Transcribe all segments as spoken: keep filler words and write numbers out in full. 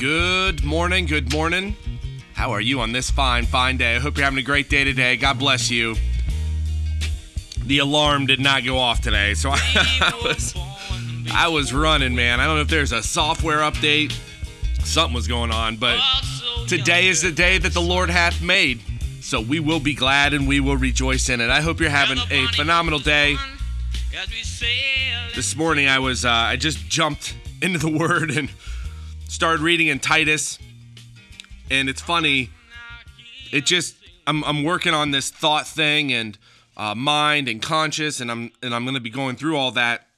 Good morning, good morning. How are you on this fine, fine day? I hope you're having a great day today. God bless you. The alarm did not go off today, so I, I was I was running, man. I don't know if there's a software update. Something was going on, but today is the day that the Lord hath made. So we will be glad and we will rejoice in it. I hope you're having a phenomenal day. This morning I was uh, I just jumped into the Word and started reading in Titus. And it's funny, it just I'm I'm working on this thought thing and uh, mind and conscious, and I'm and I'm going to be going through all that.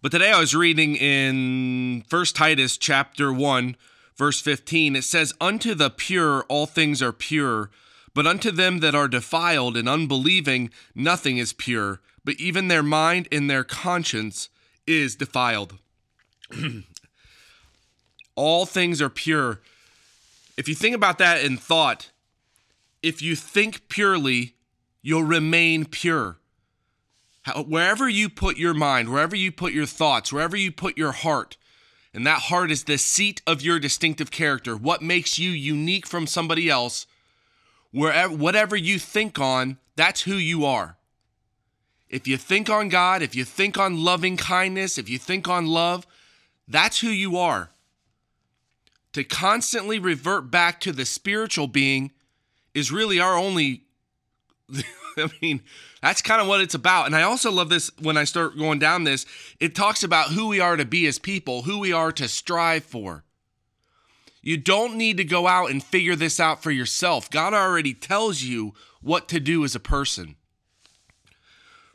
But today I was reading in First Titus chapter one, verse fifteen. It says, "Unto the pure all things are pure, but unto them that are defiled and unbelieving nothing is pure, but even their mind and their conscience is defiled." All things are pure. If you think about that in thought, if you think purely, you'll remain pure. How, wherever you put your mind, wherever you put your thoughts, wherever you put your heart, and that heart is the seat of your distinctive character, what makes you unique from somebody else, wherever, whatever you think on, that's who you are. If you think on God, if you think on loving kindness, if you think on love, that's who you are. To constantly revert back to the spiritual being is really our only... I mean, that's kind of what it's about. And I also love this when I start going down this. It talks about who we are to be as people, who we are to strive for. You don't need to go out and figure this out for yourself. God already tells you what to do as a person.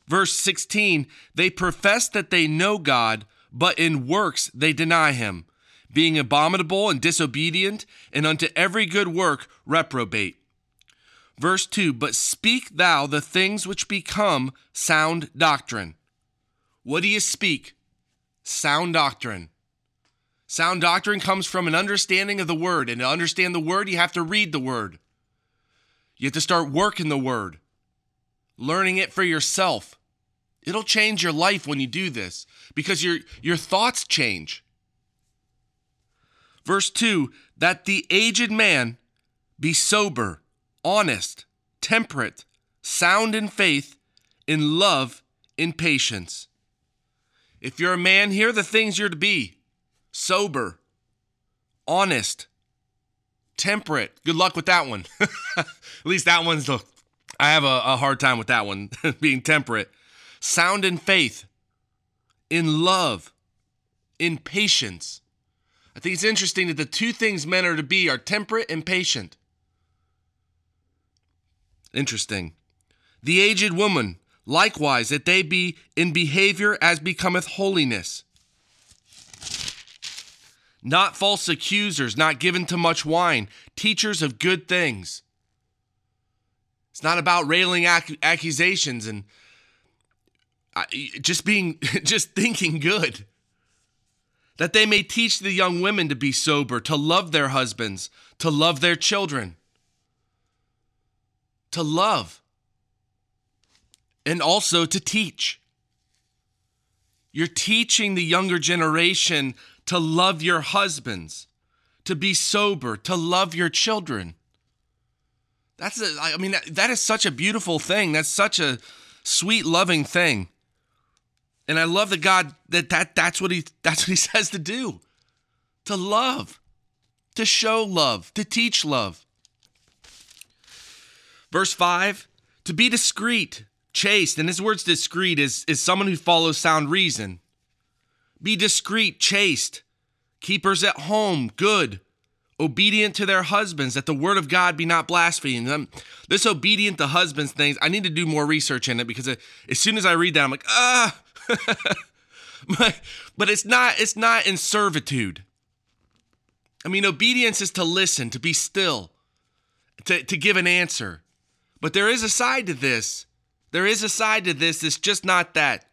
Verse sixteen, "They profess that they know God, but in works they deny him, being abominable and disobedient, and unto every good work reprobate." Verse two, "But speak thou the things which become sound doctrine." What do you speak? Sound doctrine. Sound doctrine comes from an understanding of the Word. And to understand the Word, you have to read the Word. You have to start working the Word, learning it for yourself. It'll change your life when you do this, because your, your thoughts change. Verse two, "That the aged man be sober, honest, temperate, sound in faith, in love, in patience." If you're a man, here are the things you're to be: sober, honest, temperate. Good luck with that one. At least that one's the, I have a, a hard time with that one, being temperate. Sound in faith, in love, in patience. I think it's interesting that the two things men are to be are temperate and patient. Interesting. "The aged woman, likewise, that they be in behavior as becometh holiness, not false accusers, not given to much wine, teachers of good things." It's not about railing ac- accusations and uh, just being, just thinking good. "That they may teach the young women to be sober, to love their husbands, to love their children." To love, and also to teach. You're teaching the younger generation to love your husbands, to be sober, to love your children. That's a, I mean, that, that is such a beautiful thing. That's such a sweet, loving thing. And I love that God that, that that's what he that's what he says to do. To love, to show love, to teach love. Verse five, "To be discreet, chaste," and this word's discreet is, is someone who follows sound reason. "Be discreet, chaste, keepers at home, good, obedient to their husbands, that the word of God be not blasphemed." Um, this obedient to husbands things, I need to do more research in it, because I, as soon as I read that, I'm like, ah. but, but it's not, it's not in servitude. I mean, obedience is to listen, to be still, to, to give an answer. But there is a side to this. There is a side to this that's just not that.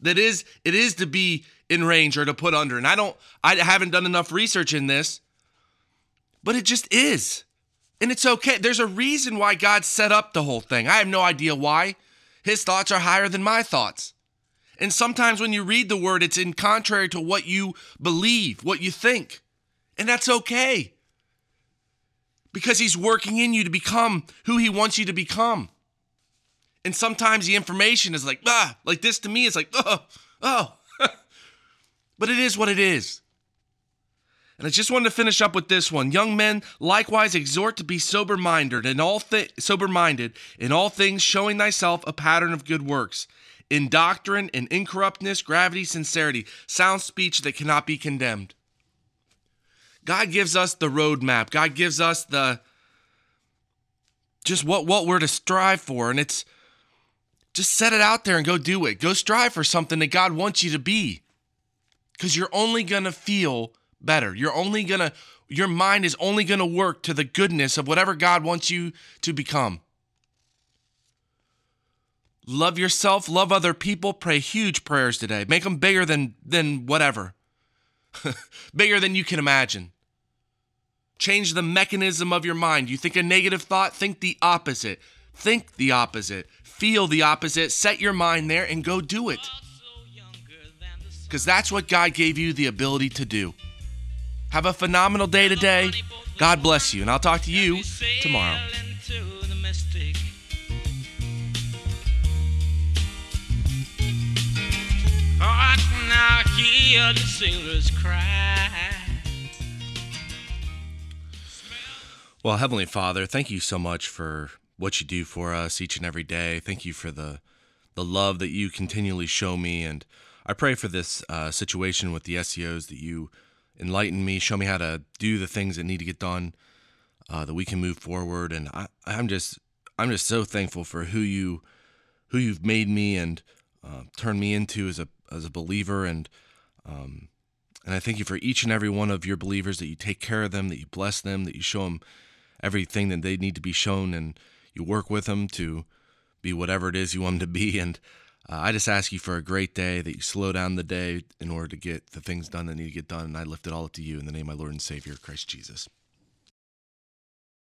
That is, it is to be in range or to put under. And I don't, I haven't done enough research in this, but it just is. And it's okay. There's a reason why God set up the whole thing. I have no idea why. His thoughts are higher than my thoughts. And sometimes when you read the word, it's in contrary to what you believe, what you think. And that's okay. Because he's working in you to become who he wants you to become. And sometimes the information is like, ah, like this to me is like, oh, oh. But it is what it is. And I just wanted to finish up with this one. Young men likewise exhort to be sober-minded in all thi- sober-minded in all things, showing thyself a pattern of good works, in doctrine, in incorruptness, gravity, sincerity, sound speech that cannot be condemned. God gives us the roadmap. God gives us the just what, what we're to strive for. And it's just set it out there and go do it. Go strive for something that God wants you to be. Because you're only going to feel better. You're only going to, your mind is only going to work to the goodness of whatever God wants you to become. Love yourself, love other people, pray huge prayers today. Make them bigger than, than whatever. Bigger than you can imagine. Change the mechanism of your mind. You think a negative thought, think the opposite. Think the opposite. Feel the opposite. Set your mind there and go do it. Because that's what God gave you the ability to do. Have a phenomenal day today. God bless you, and I'll talk to you tomorrow. Oh, I can now hear the sailors cry. Well, Heavenly Father, thank you so much for what you do for us each and every day. Thank you for the the love that you continually show me, and I pray for this uh, situation with the S E Os that you enlighten me, show me how to do the things that need to get done, uh, that we can move forward. And I, I'm just, I'm just so thankful for who you, who you've made me and uh, turned me into as a as a believer. And um, and I thank you for each and every one of your believers, that you take care of them, that you bless them, that you show them everything that they need to be shown, and you work with them to be whatever it is you want them to be. And Uh, I just ask you for a great day, that you slow down the day in order to get the things done that need to get done. And I lift it all up to you in the name of my Lord and Savior, Christ Jesus.